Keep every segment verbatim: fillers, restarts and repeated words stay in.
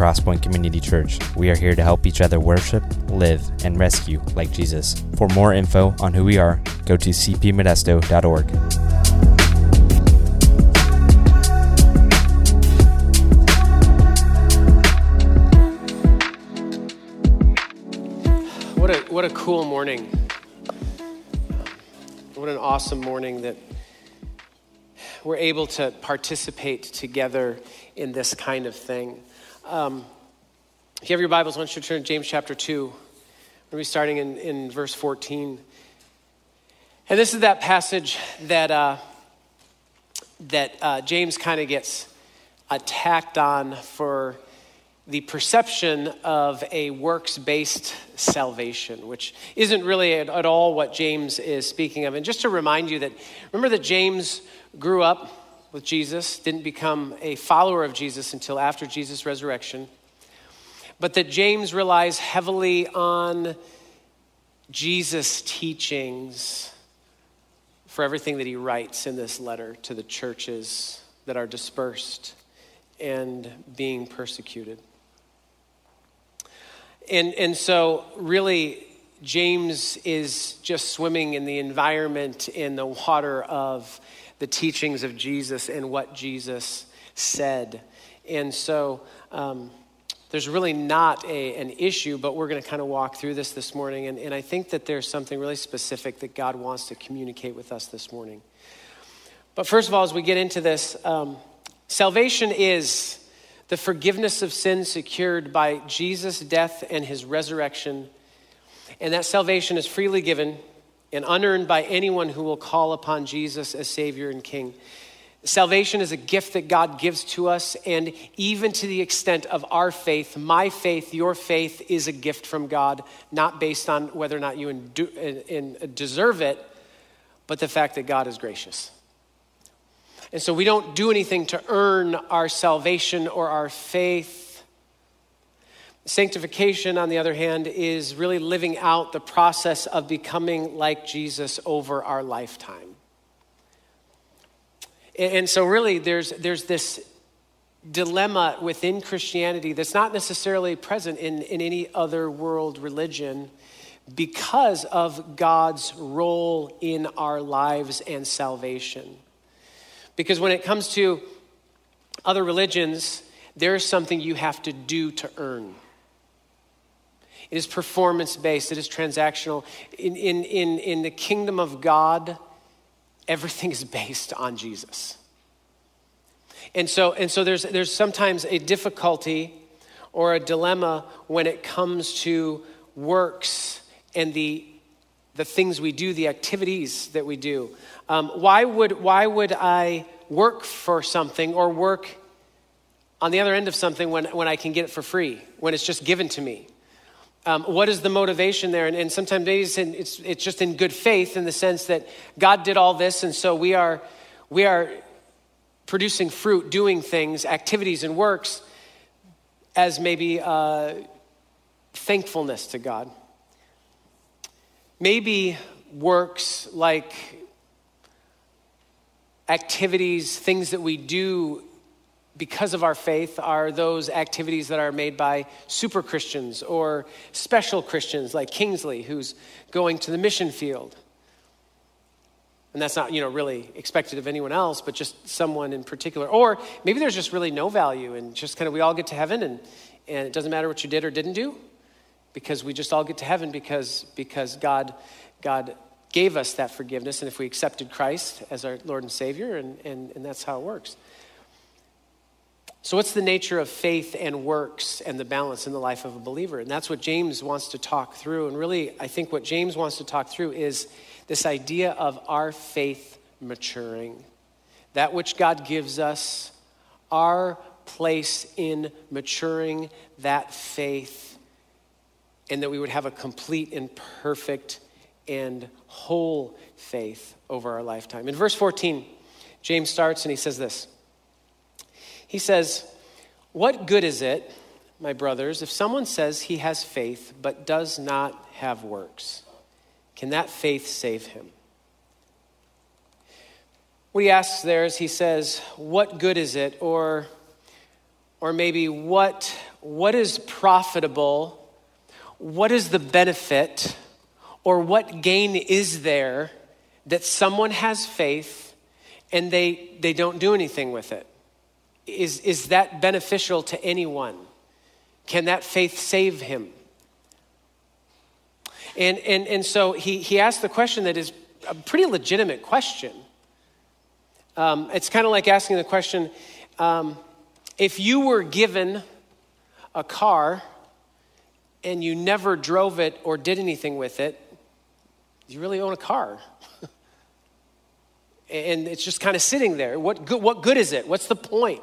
Crosspoint Community Church. We are here to help each other worship, live, and rescue like Jesus. For more info on who we are, go to c p modesto dot org. What a, what a cool morning. What an awesome morning that we're able to participate together in this kind of thing. Um, if you have your Bibles, why don't you turn to James chapter two. We're going to be starting in, in verse fourteen. And this is that passage that, uh, that uh, James kind of gets attacked on for the perception of a works-based salvation, which isn't really at, at all what James is speaking of. And just to remind you that, remember that James grew up with Jesus, didn't become a follower of Jesus until after Jesus' resurrection, but that James relies heavily on Jesus' teachings for everything that he writes in this letter to the churches that are dispersed and being persecuted. And and so really, James is just swimming in the environment, in the water of the teachings of Jesus and what Jesus said. And so um, there's really not a, an issue, but we're going to kind of walk through this this morning. And, and I think that there's something really specific that God wants to communicate with us this morning. But first of all, as we get into this, um, salvation is the forgiveness of sin secured by Jesus' death and his resurrection. And that salvation is freely given and unearned by anyone who will call upon Jesus as Savior and King. Salvation is a gift that God gives to us, and even to the extent of our faith, my faith, your faith, is a gift from God, not based on whether or not you deserve it, but the fact that God is gracious. And so we don't do anything to earn our salvation or our faith. Sanctification, on the other hand, is really living out the process of becoming like Jesus over our lifetime. And so really there's there's this dilemma within Christianity that's not necessarily present in, in any other world religion, because of God's role in our lives and salvation. Because when it comes to other religions, there is something you have to do to earn. It is performance-based. It is transactional. In, in, in, in the kingdom of God, everything is based on Jesus. And so, and so there's, there's sometimes a difficulty or a dilemma when it comes to works and the the things we do, the activities that we do. Um, why would why would I work for something or work on the other end of something when, when I can get it for free, when it's just given to me? Um, what is the motivation there? And, and sometimes it's, in, it's it's just in good faith, in the sense that God did all this, and so we are we are producing fruit, doing things, activities and works as maybe uh, thankfulness to God. Maybe works like activities, things that we do because of our faith, are those activities that are made by super Christians or special Christians like Kingsley, who's going to the mission field. And that's not, you know, really expected of anyone else, but just someone in particular. Or maybe there's just really no value, and just kind of we all get to heaven, and, and it doesn't matter what you did or didn't do, because we just all get to heaven because because God God gave us that forgiveness, and if we accepted Christ as our Lord and Savior, and, and, and that's how it works. So what's the nature of faith and works and the balance in the life of a believer? And that's what James wants to talk through. And really, I think what James wants to talk through is this idea of our faith maturing. That which God gives us, our place in maturing that faith, and that we would have a complete and perfect and whole faith over our lifetime. In verse fourteen, James starts and he says this. He says, "What good is it, my brothers, if someone says he has faith but does not have works? Can that faith save him?" What he asks there is, he says, what good is it, or, or maybe what what is profitable, what is the benefit, or what gain is there that someone has faith and they they don't do anything with it? Is, is that beneficial to anyone? Can that faith save him? And and and so he, he asked the question that is a pretty legitimate question. Um, it's kind of like asking the question, um, if you were given a car and you never drove it or did anything with it, do you really own a car? And it's just kind of sitting there. What good, what good is it? What's the point?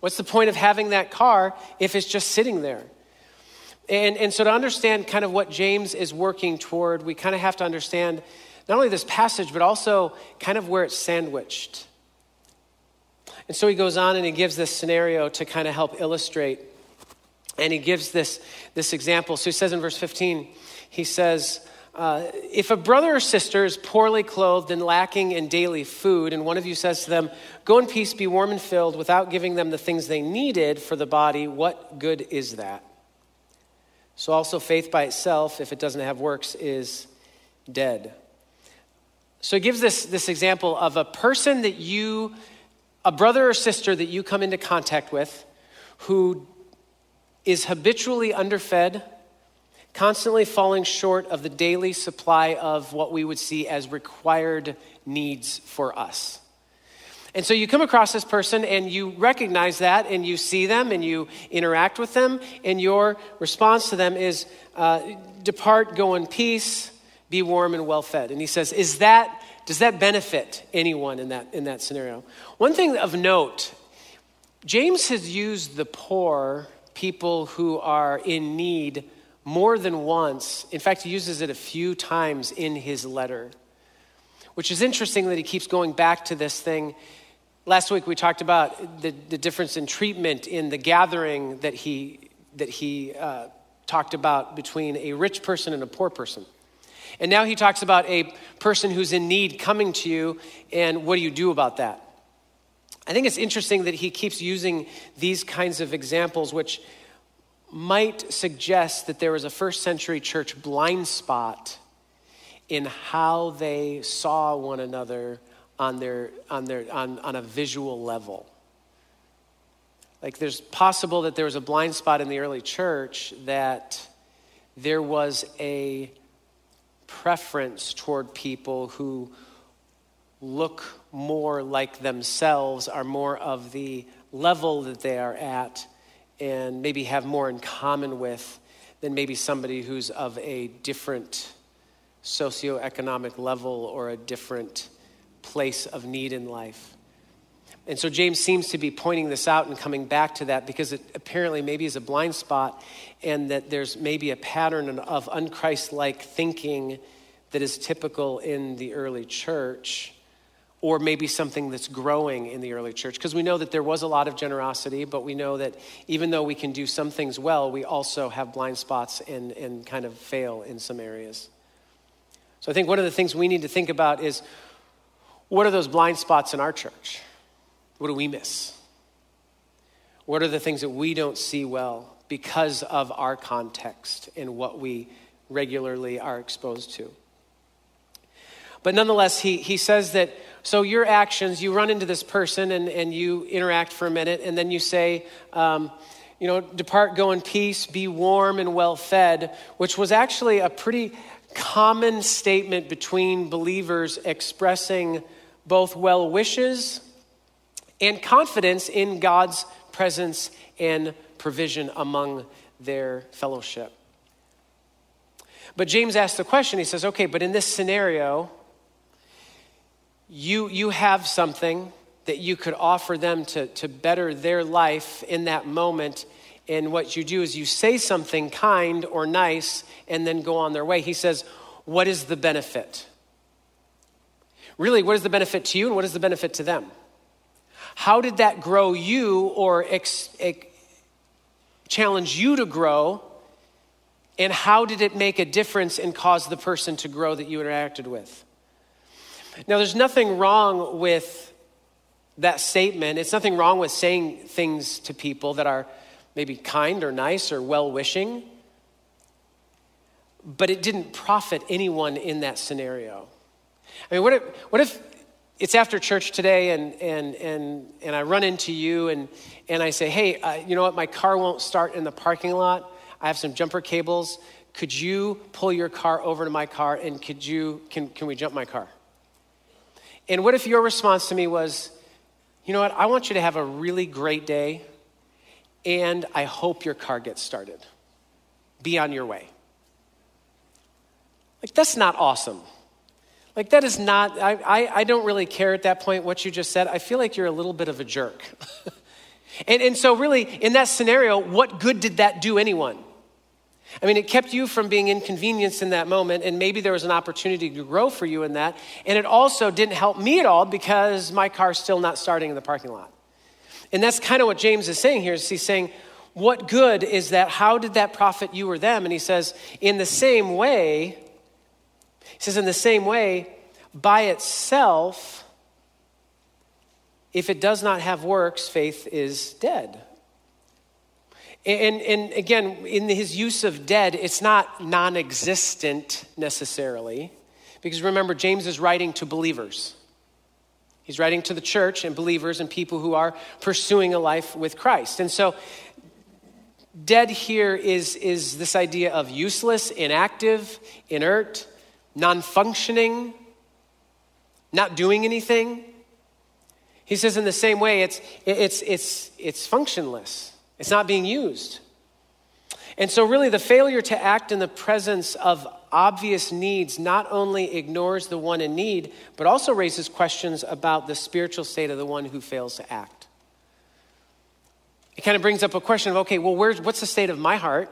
What's the point of having that car if it's just sitting there? And, and so to understand kind of what James is working toward, we kind of have to understand not only this passage, but also kind of where it's sandwiched. And so he goes on and he gives this scenario to kind of help illustrate. And he gives this, this example. So he says in verse fifteen, he says, Uh, if a brother or sister is poorly clothed and lacking in daily food, and one of you says to them, go in peace, be warm and filled, without giving them the things they needed for the body, what good is that? So also faith by itself, if it doesn't have works, is dead. So it gives this, this example of a person that you, a brother or sister that you come into contact with, who is habitually underfed, constantly falling short of the daily supply of what we would see as required needs for us. And so you come across this person and you recognize that and you see them and you interact with them, and your response to them is, uh, depart, go in peace, be warm and well fed. And he says, is that, does that benefit anyone in that, in that scenario? One thing of note, James has used the poor, people who are in need, more than once. In fact, he uses it a few times in his letter, which is interesting that he keeps going back to this thing. Last week, we talked about the, the difference in treatment in the gathering that he that he uh, talked about between a rich person and a poor person. And now he talks about a person who's in need coming to you, and what do you do about that? I think it's interesting that he keeps using these kinds of examples, which might suggest that there was a first century church blind spot in how they saw one another on their on their on, on a visual level. Like, there's possible that there was a blind spot in the early church, that there was a preference toward people who look more like themselves, are more of the level that they are at, and maybe have more in common with than maybe somebody who's of a different socioeconomic level or a different place of need in life. And so James seems to be pointing this out and coming back to that, because it apparently maybe is a blind spot, and that there's maybe a pattern of un-Christ-like thinking that is typical in the early church, or maybe something that's growing in the early church. Because we know that there was a lot of generosity, but we know that even though we can do some things well, we also have blind spots and, and kind of fail in some areas. So I think one of the things we need to think about is, what are those blind spots in our church? What do we miss? What are the things that we don't see well because of our context and what we regularly are exposed to? But nonetheless, he he says that, so your actions, you run into this person and, and you interact for a minute, and then you say, um, you know, depart, go in peace, be warm and well fed, which was actually a pretty common statement between believers expressing both well wishes and confidence in God's presence and provision among their fellowship. But James asks the question, he says, okay, but in this scenario, You you have something that you could offer them to, to better their life in that moment. And what you do is you say something kind or nice and then go on their way. He says, what is the benefit? Really, what is the benefit to you and what is the benefit to them? How did that grow you or ex, ex, challenge you to grow? And how did it make a difference and cause the person to grow that you interacted with? Now, there's nothing wrong with that statement. It's nothing wrong with saying things to people that are maybe kind or nice or well-wishing, but it didn't profit anyone in that scenario. I mean, what if, what if it's after church today and and and and I run into you and and I say, hey, uh, you know what? My car won't start in the parking lot. I have some jumper cables. Could you pull your car over to my car and could you can can we jump my car? And what if your response to me was, you know what? I want you to have a really great day, and I hope your car gets started. Be on your way. Like, that's not awesome. Like, that is not, I, I, I don't really care at that point what you just said. I feel like you're a little bit of a jerk. and, and so really, in that scenario, what good did that do anyone? I mean, it kept you from being inconvenienced in that moment, and maybe there was an opportunity to grow for you in that. And it also didn't help me at all because my car's still not starting in the parking lot. And that's kind of what James is saying here. Is he's saying, what good is that? How did that profit you or them? And he says, in the same way... He says, in the same way, by itself, if it does not have works, faith is dead. And, and again, in his use of dead, it's not non-existent necessarily, because remember, James is writing to believers. He's writing to the church and believers and people who are pursuing a life with Christ. And so dead here is, is this idea of useless, inactive, inert, non-functioning, not doing anything. He says in the same way, it's it's it's it's functionless. It's not being used. And so really the failure to act in the presence of obvious needs not only ignores the one in need, but also raises questions about the spiritual state of the one who fails to act. It kind of brings up a question of, okay, well, where's what's the state of my heart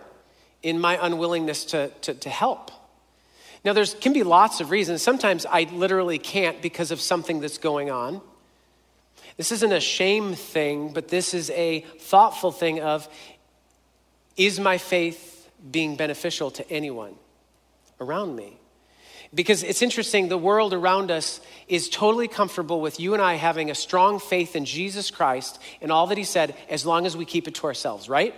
in my unwillingness to, to, to help? Now, there can be lots of reasons. Sometimes I literally can't because of something that's going on. This isn't a shame thing, but this is a thoughtful thing of, is my faith being beneficial to anyone around me? Because it's interesting, the world around us is totally comfortable with you and I having a strong faith in Jesus Christ and all that he said, as long as we keep it to ourselves, right?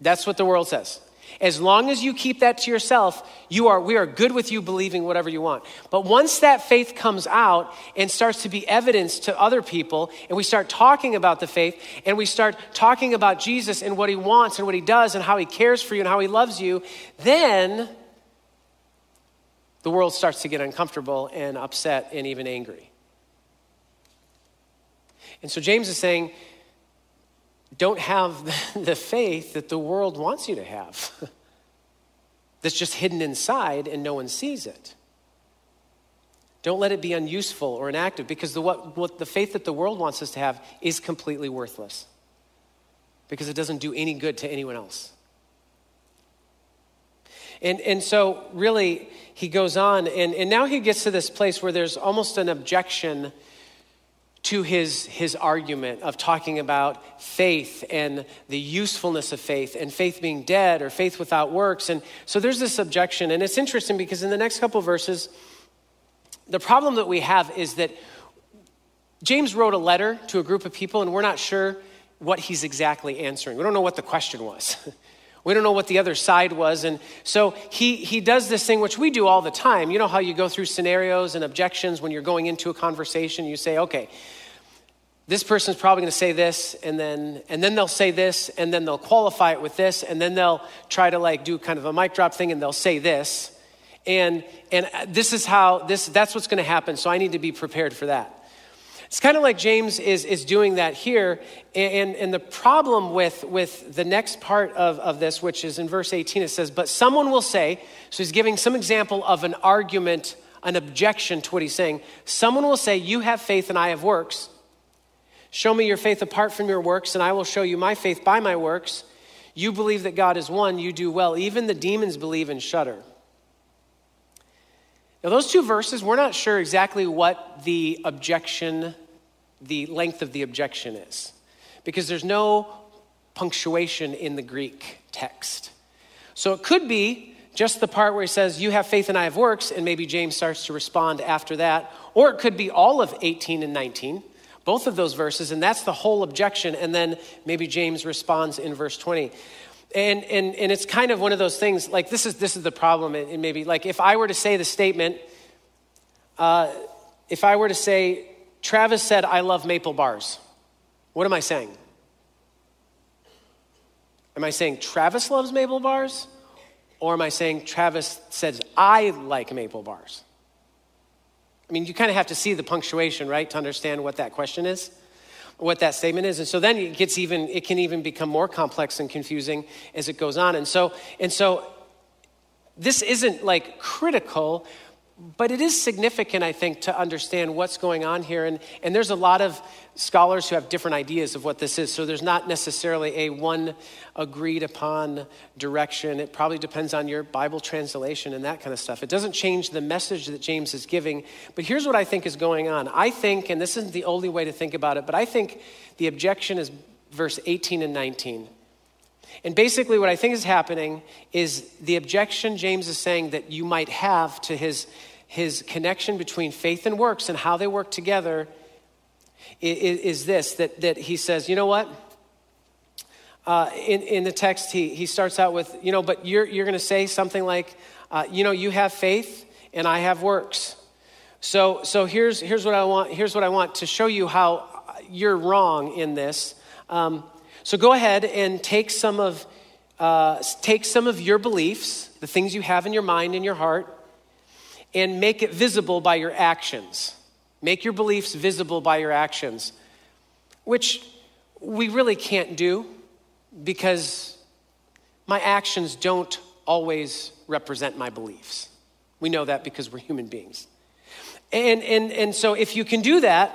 That's what the world says. As long as you keep that to yourself, you are we are good with you believing whatever you want. But once that faith comes out and starts to be evidenced to other people, and we start talking about the faith, and we start talking about Jesus and what he wants and what he does and how he cares for you and how he loves you, then the world starts to get uncomfortable and upset and even angry. And so James is saying, don't have the faith that the world wants you to have. That's just hidden inside and no one sees it. Don't let it be unuseful or inactive, because the, what, what the faith that the world wants us to have is completely worthless, because it doesn't do any good to anyone else. And, and so really he goes on and, and now he gets to this place where there's almost an objection to his his argument of talking about faith and the usefulness of faith and faith being dead or faith without works. And so there's this objection. And it's interesting because in the next couple of verses, the problem that we have is that James wrote a letter to a group of people and we're not sure what he's exactly answering. We don't know what the question was. We don't know what the other side was. And so he he does this thing, which we do all the time. You know how you go through scenarios and objections when you're going into a conversation. You say, okay, this person's probably gonna say this, and then and then they'll say this, and then they'll qualify it with this, and then they'll try to like do kind of a mic drop thing, and they'll say this. And and this is how, this that's what's gonna happen, so I need to be prepared for that. It's kind of like James is, is doing that here. And, and the problem with, with the next part of, of this, which is in verse eighteen, it says, but someone will say, so he's giving some example of an argument, an objection to what he's saying. Someone will say, you have faith and I have works. Show me your faith apart from your works and I will show you my faith by my works. You believe that God is one, you do well. Even the demons believe and shudder. Now those two verses, we're not sure exactly what the objection the length of the objection is, because there's no punctuation in the Greek text. So it could be just the part where he says, you have faith and I have works, and maybe James starts to respond after that, or it could be all of eighteen and nineteen, both of those verses, and that's the whole objection. And then maybe James responds in verse twenty. And and and it's kind of one of those things, like this is this is the problem. And maybe like if I were to say the statement, uh, if I were to say, Travis said, I love maple bars, what am I saying? Am I saying Travis loves maple bars? Or am I saying Travis says, I like maple bars? I mean, you kind of have to see the punctuation, right, to understand what that question is, what that statement is. And so then it gets even, it can even become more complex and confusing as it goes on. And so, and so this isn't like critical, but it is significant, I think, to understand what's going on here. And, and there's a lot of scholars who have different ideas of what this is. So there's not necessarily a one agreed upon direction. It probably depends on your Bible translation and that kind of stuff. It doesn't change the message that James is giving. But here's what I think is going on. I think, and this isn't the only way to think about it, but I think the objection is verse eighteen and nineteen. And basically what I think is happening is the objection James is saying that you might have to his, his connection between faith and works and how they work together is, is this, that, that he says, you know what? Uh, in, in the text, he, he starts out with, you know, but you're, you're going to say something like, uh, you know, you have faith and I have works. So, so here's, here's what I want. Here's what I want to show you how you're wrong in this. Um, So go ahead and take some of uh, take some of your beliefs, the things you have in your mind and your heart, and make it visible by your actions. Make your beliefs visible by your actions, which we really can't do because my actions don't always represent my beliefs. We know that because we're human beings. And, and, and so if you can do that,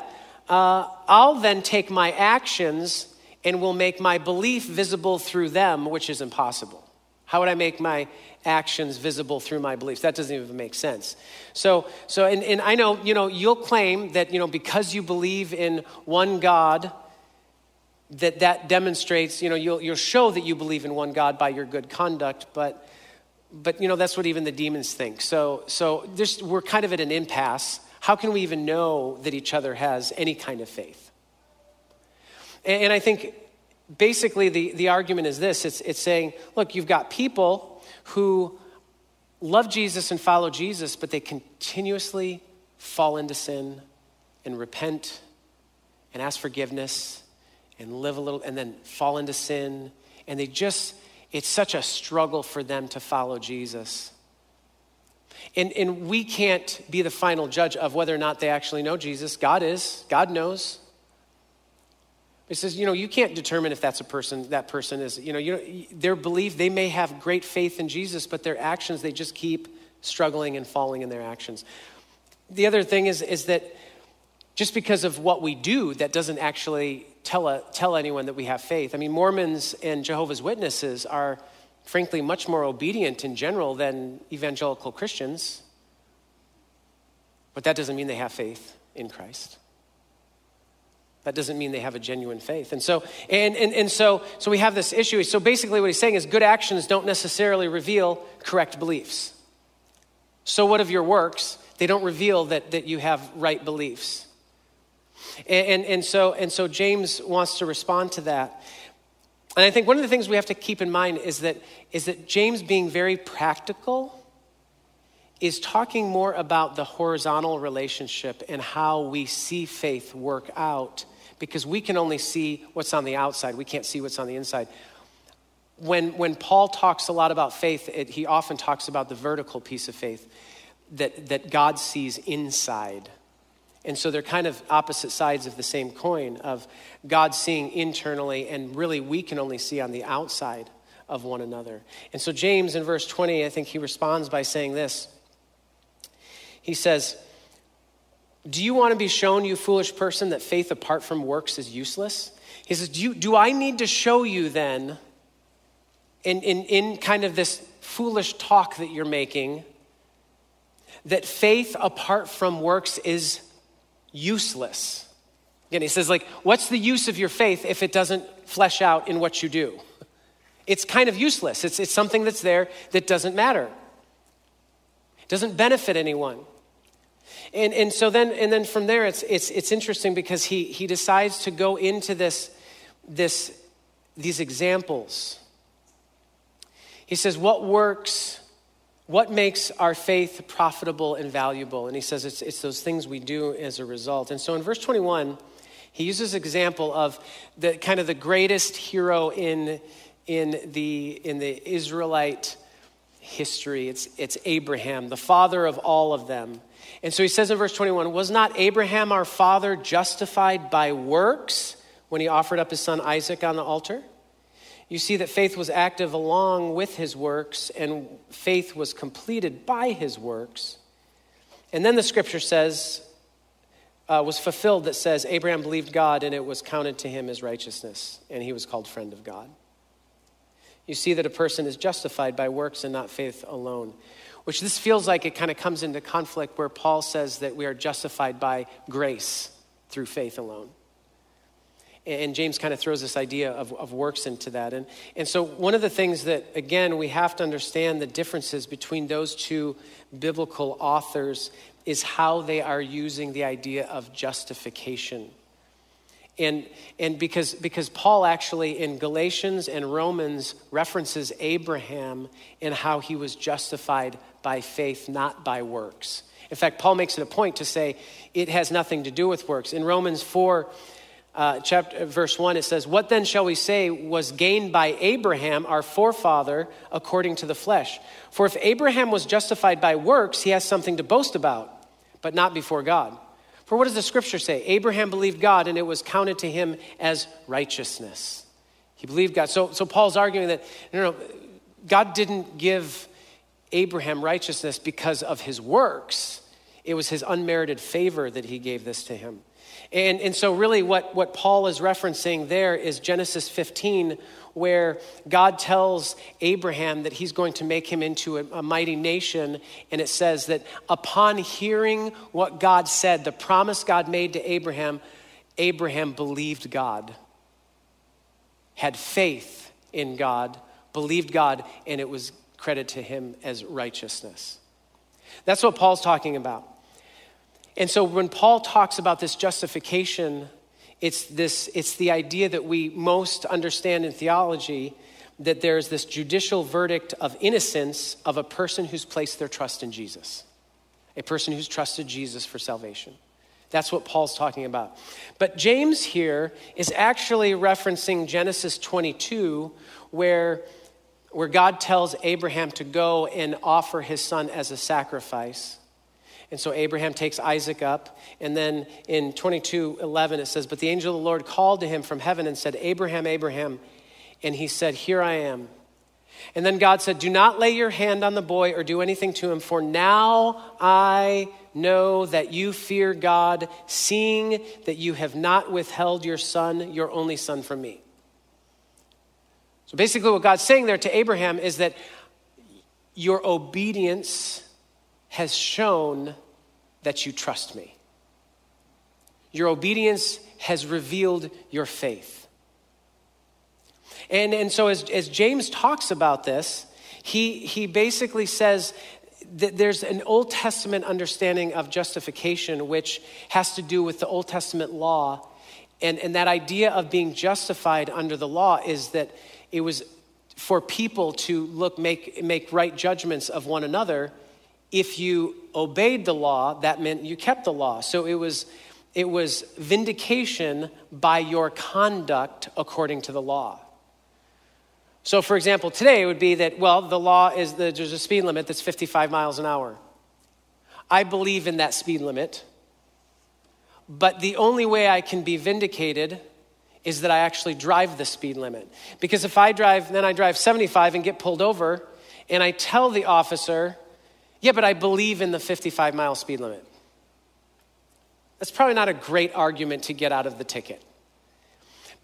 uh, I'll then take my actions and will make my belief visible through them, which is impossible. How would I make my actions visible through my beliefs? That doesn't even make sense. So, so, and, and I know, you know, you'll claim that, you know, because you believe in one God, that that demonstrates, you know, you'll, you'll show that you believe in one God by your good conduct, but, but, you know, that's what even the demons think. So, so there's, we're kind of at an impasse. How can we even know that each other has any kind of faith? And I think basically the, the argument is this. It's, it's saying, look, you've got people who love Jesus and follow Jesus, but they continuously fall into sin and repent and ask forgiveness and live a little and then fall into sin. And they just, it's such a struggle for them to follow Jesus. And, and we can't be the final judge of whether or not they actually know Jesus. God is, God knows. It says, you know, you can't determine if that's a person, that person is, you know, you, their belief, they may have great faith in Jesus, but their actions, they just keep struggling and falling in their actions. The other thing is, is that just because of what we do, that doesn't actually tell, a, tell anyone that we have faith. I mean, Mormons and Jehovah's Witnesses are frankly much more obedient in general than evangelical Christians, but that doesn't mean they have faith in Christ. That doesn't mean they have a genuine faith. And so and, and, and so, so we have this issue. So basically what he's saying is good actions don't necessarily reveal correct beliefs. So what of your works? They don't reveal that, that you have right beliefs. And, and, and, so, and so James wants to respond to that. And I think one of the things we have to keep in mind is that, is that James being very practical is talking more about the horizontal relationship and how we see faith work out, because we can only see what's on the outside. We can't see what's on the inside. When, when Paul talks a lot about faith, it, he often talks about the vertical piece of faith that, that God sees inside. And so they're kind of opposite sides of the same coin of God seeing internally, and really we can only see on the outside of one another. And so James in verse twenty, I think he responds by saying this. He says, do you want to be shown, you foolish person, that faith apart from works is useless? He says, do, you, do I need to show you then, in, in, in kind of this foolish talk that you're making, that faith apart from works is useless? Again, he says, like, what's the use of your faith if it doesn't flesh out in what you do? It's kind of useless. It's, it's something that's there that doesn't matter. Doesn't benefit anyone. And and so then and then from there it's it's it's interesting because he he decides to go into this this these examples. He says, what works, what makes our faith profitable and valuable? And he says it's it's those things we do as a result. And so in verse twenty-one, he uses example of the kind of the greatest hero in in the in the Israelite history. It's it's Abraham, the father of all of them. And so he says in verse twenty-one, was not Abraham our father justified by works when he offered up his son Isaac on the altar? You see that faith was active along with his works, and faith was completed by his works. And then the scripture says, uh, was fulfilled that says, Abraham believed God and it was counted to him as righteousness, and he was called friend of God. You see that a person is justified by works and not faith alone. Which this feels like it kind of comes into conflict where Paul says that we are justified by grace through faith alone. And James kind of throws this idea of, of works into that. And, and so one of the things that, again, we have to understand the differences between those two biblical authors is how they are using the idea of justification. And and because because Paul actually in Galatians and Romans references Abraham and how he was justified by faith, not by works. In fact, Paul makes it a point to say it has nothing to do with works. In Romans four, uh, chapter verse one, it says, "What then shall we say was gained by Abraham, our forefather, according to the flesh? For if Abraham was justified by works, he has something to boast about, but not before God." For what does the scripture say? Abraham believed God and it was counted to him as righteousness. He believed God. So, so Paul's arguing that, no, no, God didn't give Abraham righteousness because of his works. It was his unmerited favor that he gave this to him. And, and so really what, what Paul is referencing there is Genesis fifteen, where God tells Abraham that he's going to make him into a, a mighty nation. And it says that upon hearing what God said, the promise God made to Abraham, Abraham believed God, had faith in God, believed God, and it was credited to him as righteousness. That's what Paul's talking about. And so when Paul talks about this justification, it's this, it's the idea that we most understand in theology, that there's this judicial verdict of innocence of a person who's placed their trust in Jesus, a person who's trusted Jesus for salvation. That's what Paul's talking about. But James here is actually referencing Genesis twenty-two, where, where God tells Abraham to go and offer his son as a sacrifice. And so Abraham takes Isaac up. And then in twenty-two eleven, it says, but the angel of the Lord called to him from heaven and said, Abraham, Abraham. And he said, here I am. And then God said, do not lay your hand on the boy or do anything to him, for now I know that you fear God, seeing that you have not withheld your son, your only son, from me. So basically what God's saying there to Abraham is that your obedience has shown that you trust me. Your obedience has revealed your faith. And, and so as, as James talks about this, he, he basically says that there's an Old Testament understanding of justification, which has to do with the Old Testament law. And, and that idea of being justified under the law is that it was for people to look, make, make right judgments of one another. If you obeyed the law, that meant you kept the law. So it was, it was vindication by your conduct according to the law. So for example, today it would be that, well, the law is, the, there's a speed limit that's fifty-five miles an hour. I believe in that speed limit, but the only way I can be vindicated is that I actually drive the speed limit. Because if I drive, then I drive seventy-five and get pulled over, and I tell the officer, yeah, but I believe in the fifty-five mile speed limit. That's probably not a great argument to get out of the ticket,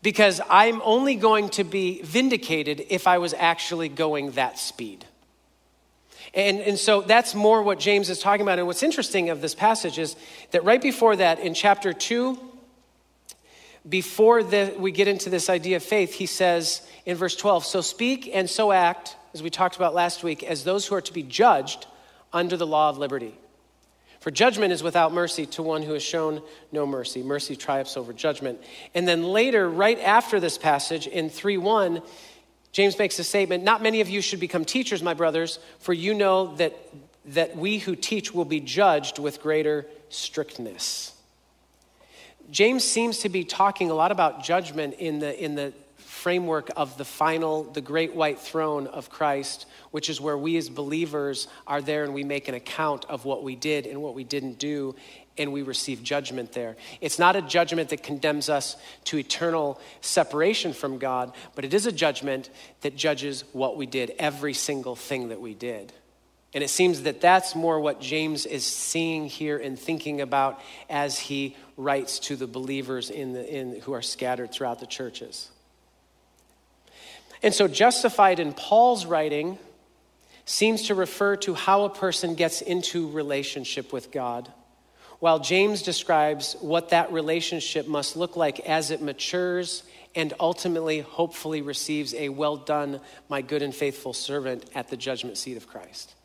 because I'm only going to be vindicated if I was actually going that speed. And, and so that's more what James is talking about. And what's interesting of this passage is that right before that, in chapter two, before the, we get into this idea of faith, he says in verse twelve, so speak and so act, as we talked about last week, as those who are to be judged under the law of liberty. For judgment is without mercy to one who has shown no mercy. Mercy triumphs over judgment. And then later, right after this passage in three one, James makes a statement, not many of you should become teachers, my brothers, for you know that, that we who teach will be judged with greater strictness. James seems to be talking a lot about judgment in the in the framework of the final, the great white throne of Christ, which is where we as believers are there and we make an account of what we did and what we didn't do, and we receive judgment there. It's not a judgment that condemns us to eternal separation from God, but it is a judgment that judges what we did, every single thing that we did. And it seems that that's more what James is seeing here and thinking about as he writes to the believers in the in who are scattered throughout the churches. And so justified in Paul's writing seems to refer to how a person gets into relationship with God, while James describes what that relationship must look like as it matures and ultimately, hopefully, receives a well done, my good and faithful servant at the judgment seat of Christ.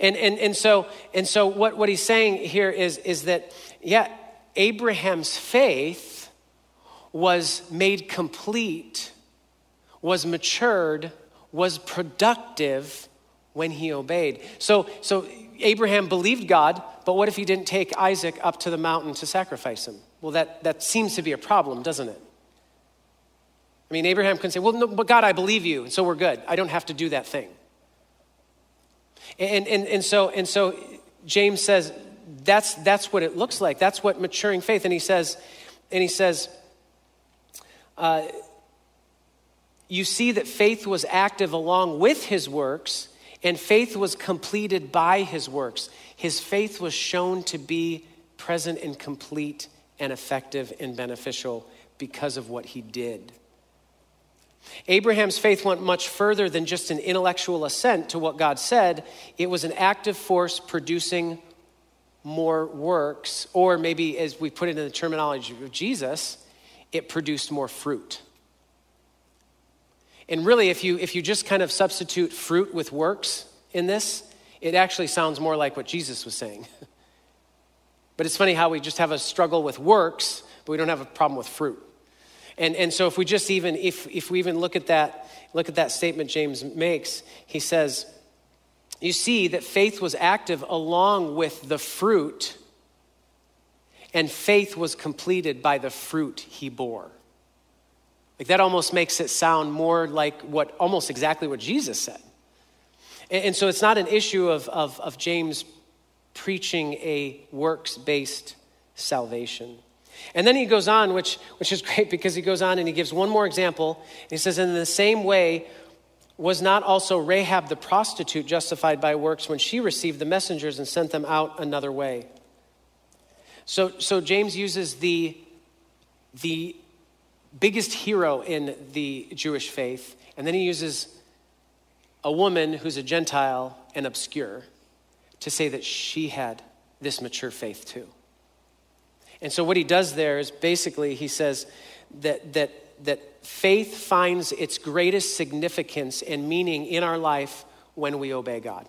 And and and so and so what, what he's saying here is, is that, yeah, Abraham's faith was made complete, was matured, was productive when he obeyed. So so Abraham believed God, but what if he didn't take Isaac up to the mountain to sacrifice him? Well, that, that seems to be a problem, doesn't it? I mean, Abraham couldn't say, well, no, but God, I believe you, and so we're good. I don't have to do that thing. And, and and so and so James says that's that's what it looks like. That's what maturing faith. And he says, and he says, uh, you see that faith was active along with his works, and faith was completed by his works. His faith was shown to be present and complete and effective and beneficial because of what he did. Abraham's faith went much further than just an intellectual assent to what God said. It was an active force producing more works, or maybe as we put it in the terminology of Jesus, it produced more fruit. And really, if you if you just kind of substitute fruit with works in this, it actually sounds more like what Jesus was saying. But it's funny how we just have a struggle with works, but we don't have a problem with fruit. And and so if we just even, if if we even look at that, look at that statement James makes, he says, you see that faith was active along with the fruit, and faith was completed by the fruit he bore. Like that almost makes it sound more like what, almost exactly what Jesus said. And, and so it's not an issue of, of, of James preaching a works-based salvation. And then he goes on, which which is great because he goes on and he gives one more example. He says, in the same way, was not also Rahab the prostitute justified by works when she received the messengers and sent them out another way? So so James uses the, the biggest hero in the Jewish faith, and then he uses a woman who's a Gentile and obscure to say that she had this mature faith too. And so what he does there is basically he says that that that faith finds its greatest significance and meaning in our life when we obey God.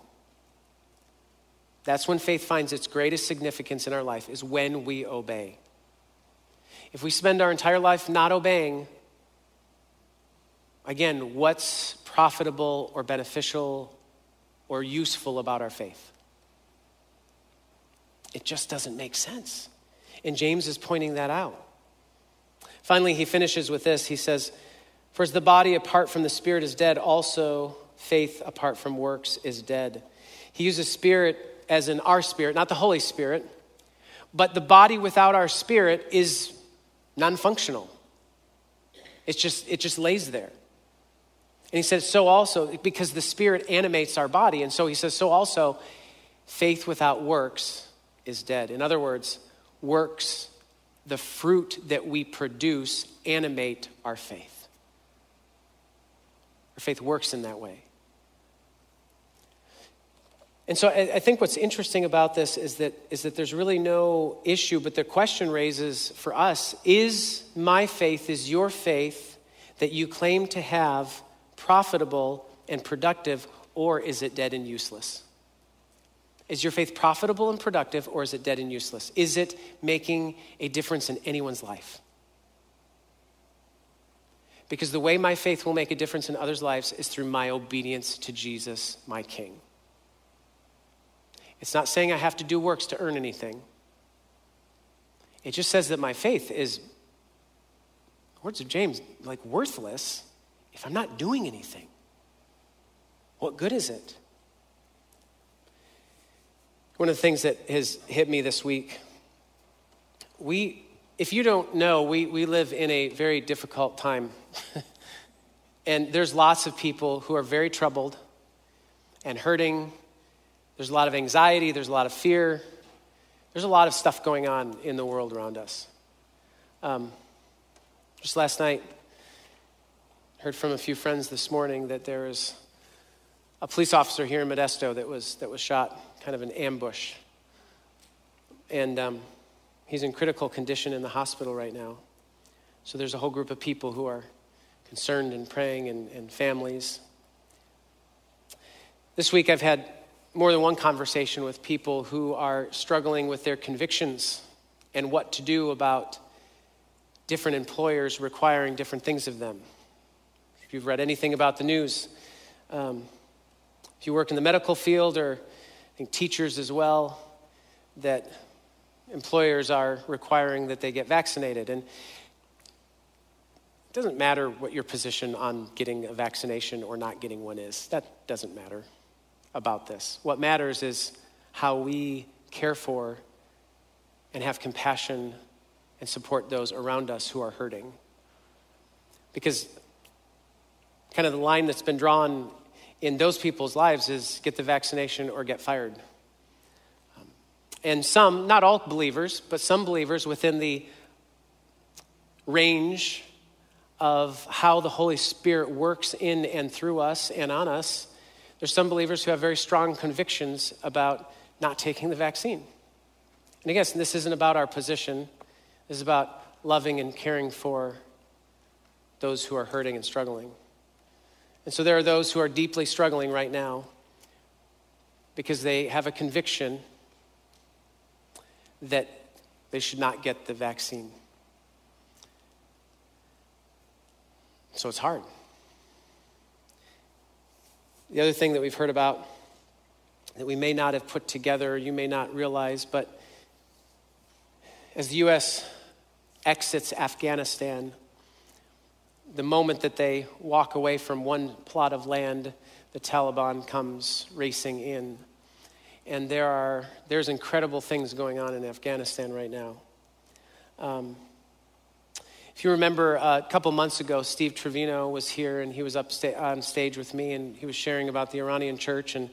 That's when faith finds its greatest significance in our life, is when we obey. If we spend our entire life not obeying, again, what's profitable or beneficial or useful about our faith? It just doesn't make sense. And James is pointing that out. Finally, he finishes with this. He says, for as the body apart from the spirit is dead, also faith apart from works is dead. He uses spirit as in our spirit, not the Holy Spirit, but the body without our spirit is non-functional. It's just, it just lays there. And he says, so also, because the spirit animates our body. And so he says, so also, faith without works is dead. In other words, works, the fruit that we produce, animate our faith. Our faith works in that way. And so I, I think what's interesting about this is that is that there's really no issue, but the question raises for us, is my faith, is your faith that you claim to have profitable and productive, or is it dead and useless? Is your faith profitable and productive, or is it dead and useless? Is it making a difference in anyone's life? Because the way my faith will make a difference in others' lives is through my obedience to Jesus, my King. It's not saying I have to do works to earn anything. It just says that my faith is, words of James, like worthless if I'm not doing anything. What good is it? One of the things that has hit me this week, we, if you don't know, we, we live in a very difficult time. And there's lots of people who are very troubled and hurting. There's a lot of anxiety. There's a lot of fear. There's a lot of stuff going on in the world around us. Um, just last night, heard from a few friends this morning that there is a police officer here in Modesto that was that was shot, kind of an ambush. And um, he's in critical condition in the hospital right now. So there's a whole group of people who are concerned and praying, and, and families. This week I've had more than one conversation with people who are struggling with their convictions and what to do about different employers requiring different things of them. If you've read anything about the news, um, if you work in the medical field, or I think teachers as well, that employers are requiring that they get vaccinated. And it doesn't matter what your position on getting a vaccination or not getting one is. That doesn't matter about this. What matters is how we care for and have compassion and support those around us who are hurting. Because kind of the line that's been drawn in those people's lives is get the vaccination or get fired. Um, and some, not all believers, but some believers within the range of how the Holy Spirit works in and through us and on us, there's some believers who have very strong convictions about not taking the vaccine. And I guess this isn't about our position. This is about loving and caring for those who are hurting and struggling. And so there are those who are deeply struggling right now because they have a conviction that they should not get the vaccine. So it's hard. The other thing that we've heard about that we may not have put together, you may not realize, but as the U S exits Afghanistan, the moment that they walk away from one plot of land, the Taliban comes racing in. And there are there's incredible things going on in Afghanistan right now. Um, if you remember, uh, a couple months ago, Steve Trevino was here, and he was up sta- on stage with me, and he was sharing about the Iranian church. And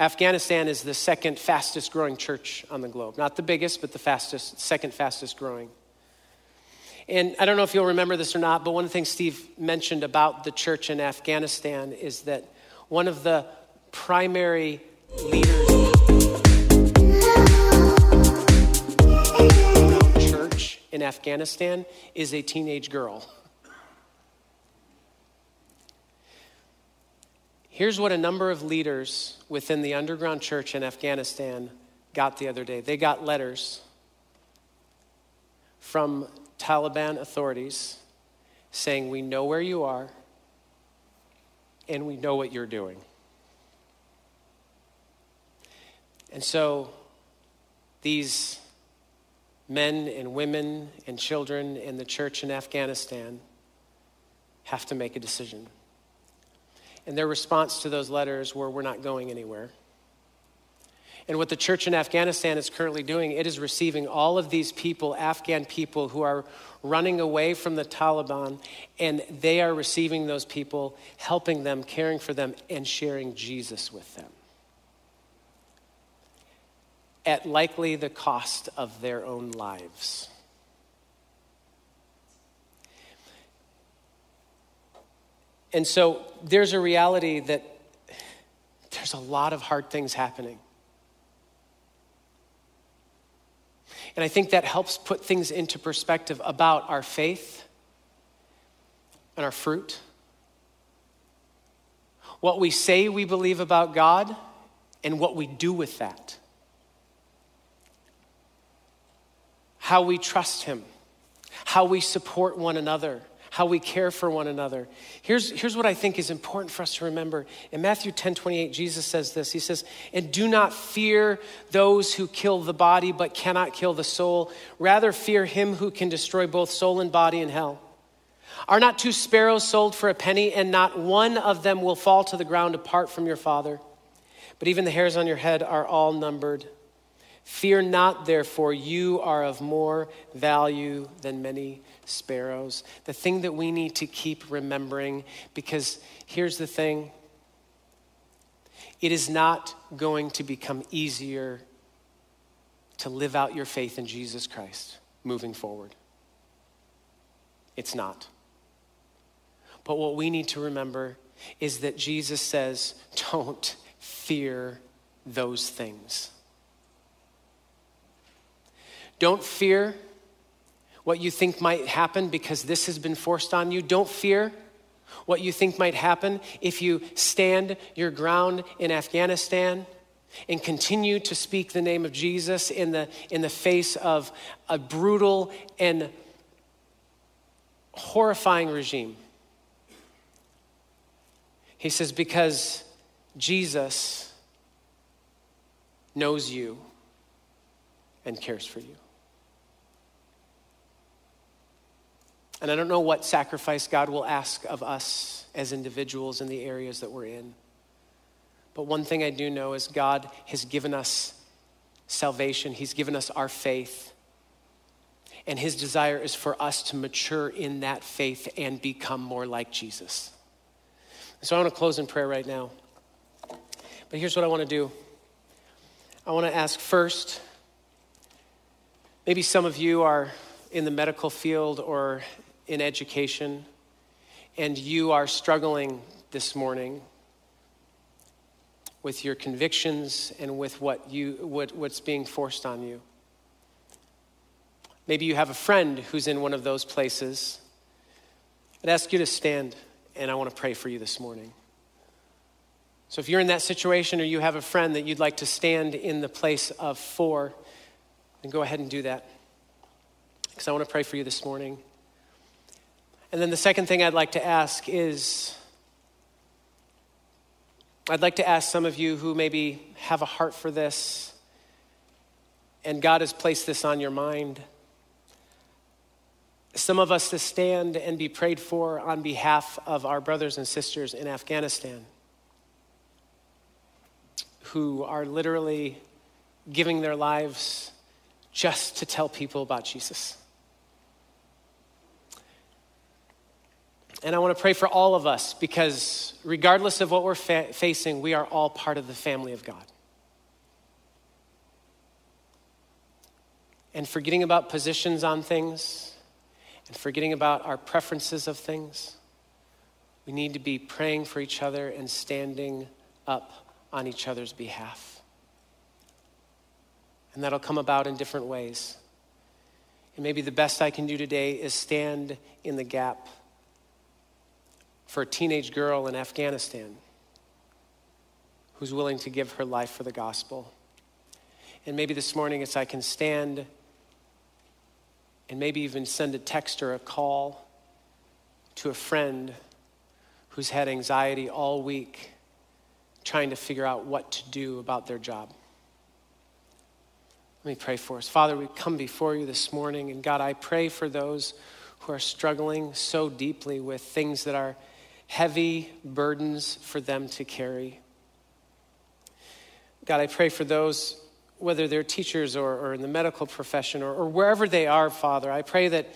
Afghanistan is the second fastest growing church on the globe. Not the biggest, but the fastest, second fastest growing. And I don't know if you'll remember this or not, but one of the things Steve mentioned about the church in Afghanistan is that one of the primary leaders of the church in Afghanistan is a teenage girl. Here's what a number of leaders within the underground church in Afghanistan got the other day. They got letters from Taliban authorities saying, we know where you are and we know what you're doing. And so these men and women and children in the church in Afghanistan have to make a decision. And their response to those letters were, we're not going anywhere. And what the church in Afghanistan is currently doing, it is receiving all of these people, Afghan people who are running away from the Taliban, and they are receiving those people, helping them, caring for them, and sharing Jesus with them. At likely the cost of their own lives. And so there's a reality that there's a lot of hard things happening. And I think that helps put things into perspective about our faith and our fruit. What we say we believe about God and what we do with that. How we trust him, how we support one another, how we care for one another. Here's, here's what I think is important for us to remember. In Matthew ten twenty-eight, Jesus says this. He says, "And do not fear those who kill the body but cannot kill the soul. Rather fear him who can destroy both soul and body in hell. Are not two sparrows sold for a penny, and not one of them will fall to the ground apart from your Father? But even the hairs on your head are all numbered. Fear not, therefore, you are of more value than many sparrows." The thing that we need to keep remembering, because here's the thing, it is not going to become easier to live out your faith in Jesus Christ moving forward. It's not. But what we need to remember is that Jesus says, don't fear those things. Don't fear what you think might happen because this has been forced on you. Don't fear what you think might happen if you stand your ground in Afghanistan and continue to speak the name of Jesus in the, in the face of a brutal and horrifying regime. He says, because Jesus knows you and cares for you. And I don't know what sacrifice God will ask of us as individuals in the areas that we're in. But one thing I do know is God has given us salvation. He's given us our faith. And his desire is for us to mature in that faith and become more like Jesus. So I want to close in prayer right now. But here's what I want to do. I want to ask first, maybe some of you are in the medical field or in education, and you are struggling this morning with your convictions and with what you what, what's being forced on you. Maybe you have a friend who's in one of those places. I'd ask you to stand, and I want to pray for you this morning. So if you're in that situation or you have a friend that you'd like to stand in the place of for, then go ahead and do that, because I want to pray for you this morning. And then the second thing I'd like to ask is, I'd like to ask some of you who maybe have a heart for this, and God has placed this on your mind, some of us to stand and be prayed for on behalf of our brothers and sisters in Afghanistan who are literally giving their lives just to tell people about Jesus. And I want to pray for all of us, because regardless of what we're fa- facing, we are all part of the family of God. And forgetting about positions on things and forgetting about our preferences of things, we need to be praying for each other and standing up on each other's behalf. And that'll come about in different ways. And maybe the best I can do today is stand in the gap for a teenage girl in Afghanistan who's willing to give her life for the gospel. And maybe this morning it's I can stand and maybe even send a text or a call to a friend who's had anxiety all week trying to figure out what to do about their job. Let me pray for us. Father, we come before you this morning, and God, I pray for those who are struggling so deeply with things that are heavy burdens for them to carry. God, I pray for those, whether they're teachers or, or in the medical profession or, or wherever they are, Father, I pray that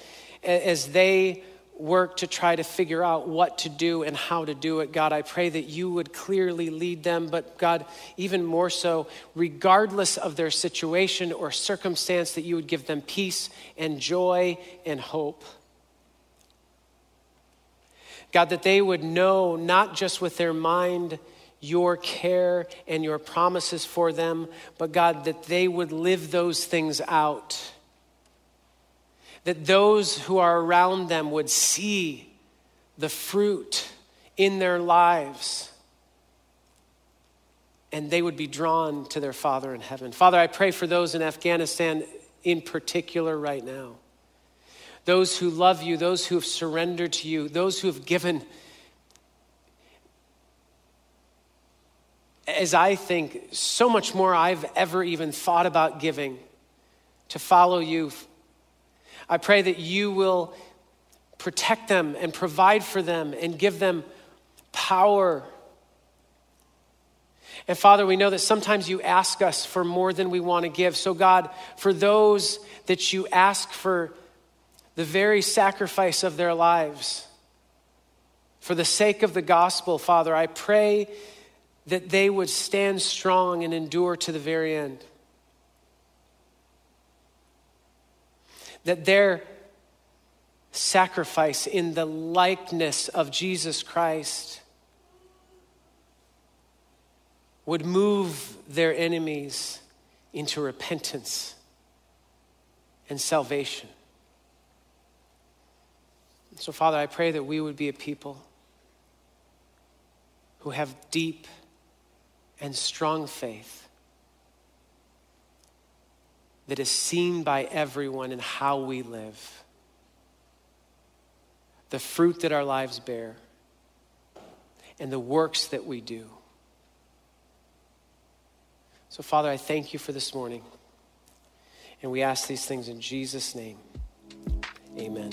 as they work to try to figure out what to do and how to do it, God, I pray that you would clearly lead them, but God, even more so, regardless of their situation or circumstance, that you would give them peace and joy and hope. God, that they would know, not just with their mind, your care and your promises for them, but God, that they would live those things out. That those who are around them would see the fruit in their lives. and they would be drawn to their Father in heaven. Father, I pray for those in Afghanistan in particular right now. Those who love you, those who have surrendered to you, those who have given. As I think, so much more I've ever even thought about giving to follow you. I pray that you will protect them and provide for them and give them power. And Father, we know that sometimes you ask us for more than we want to give. So God, for those that you ask for the very sacrifice of their lives, for the sake of the gospel, Father, I pray that they would stand strong and endure to the very end. That their sacrifice in the likeness of Jesus Christ would move their enemies into repentance and salvation. So, Father, I pray that we would be a people who have deep and strong faith that is seen by everyone in how we live, the fruit that our lives bear, and the works that we do. So, Father, I thank you for this morning, and we ask these things in Jesus' name. Amen.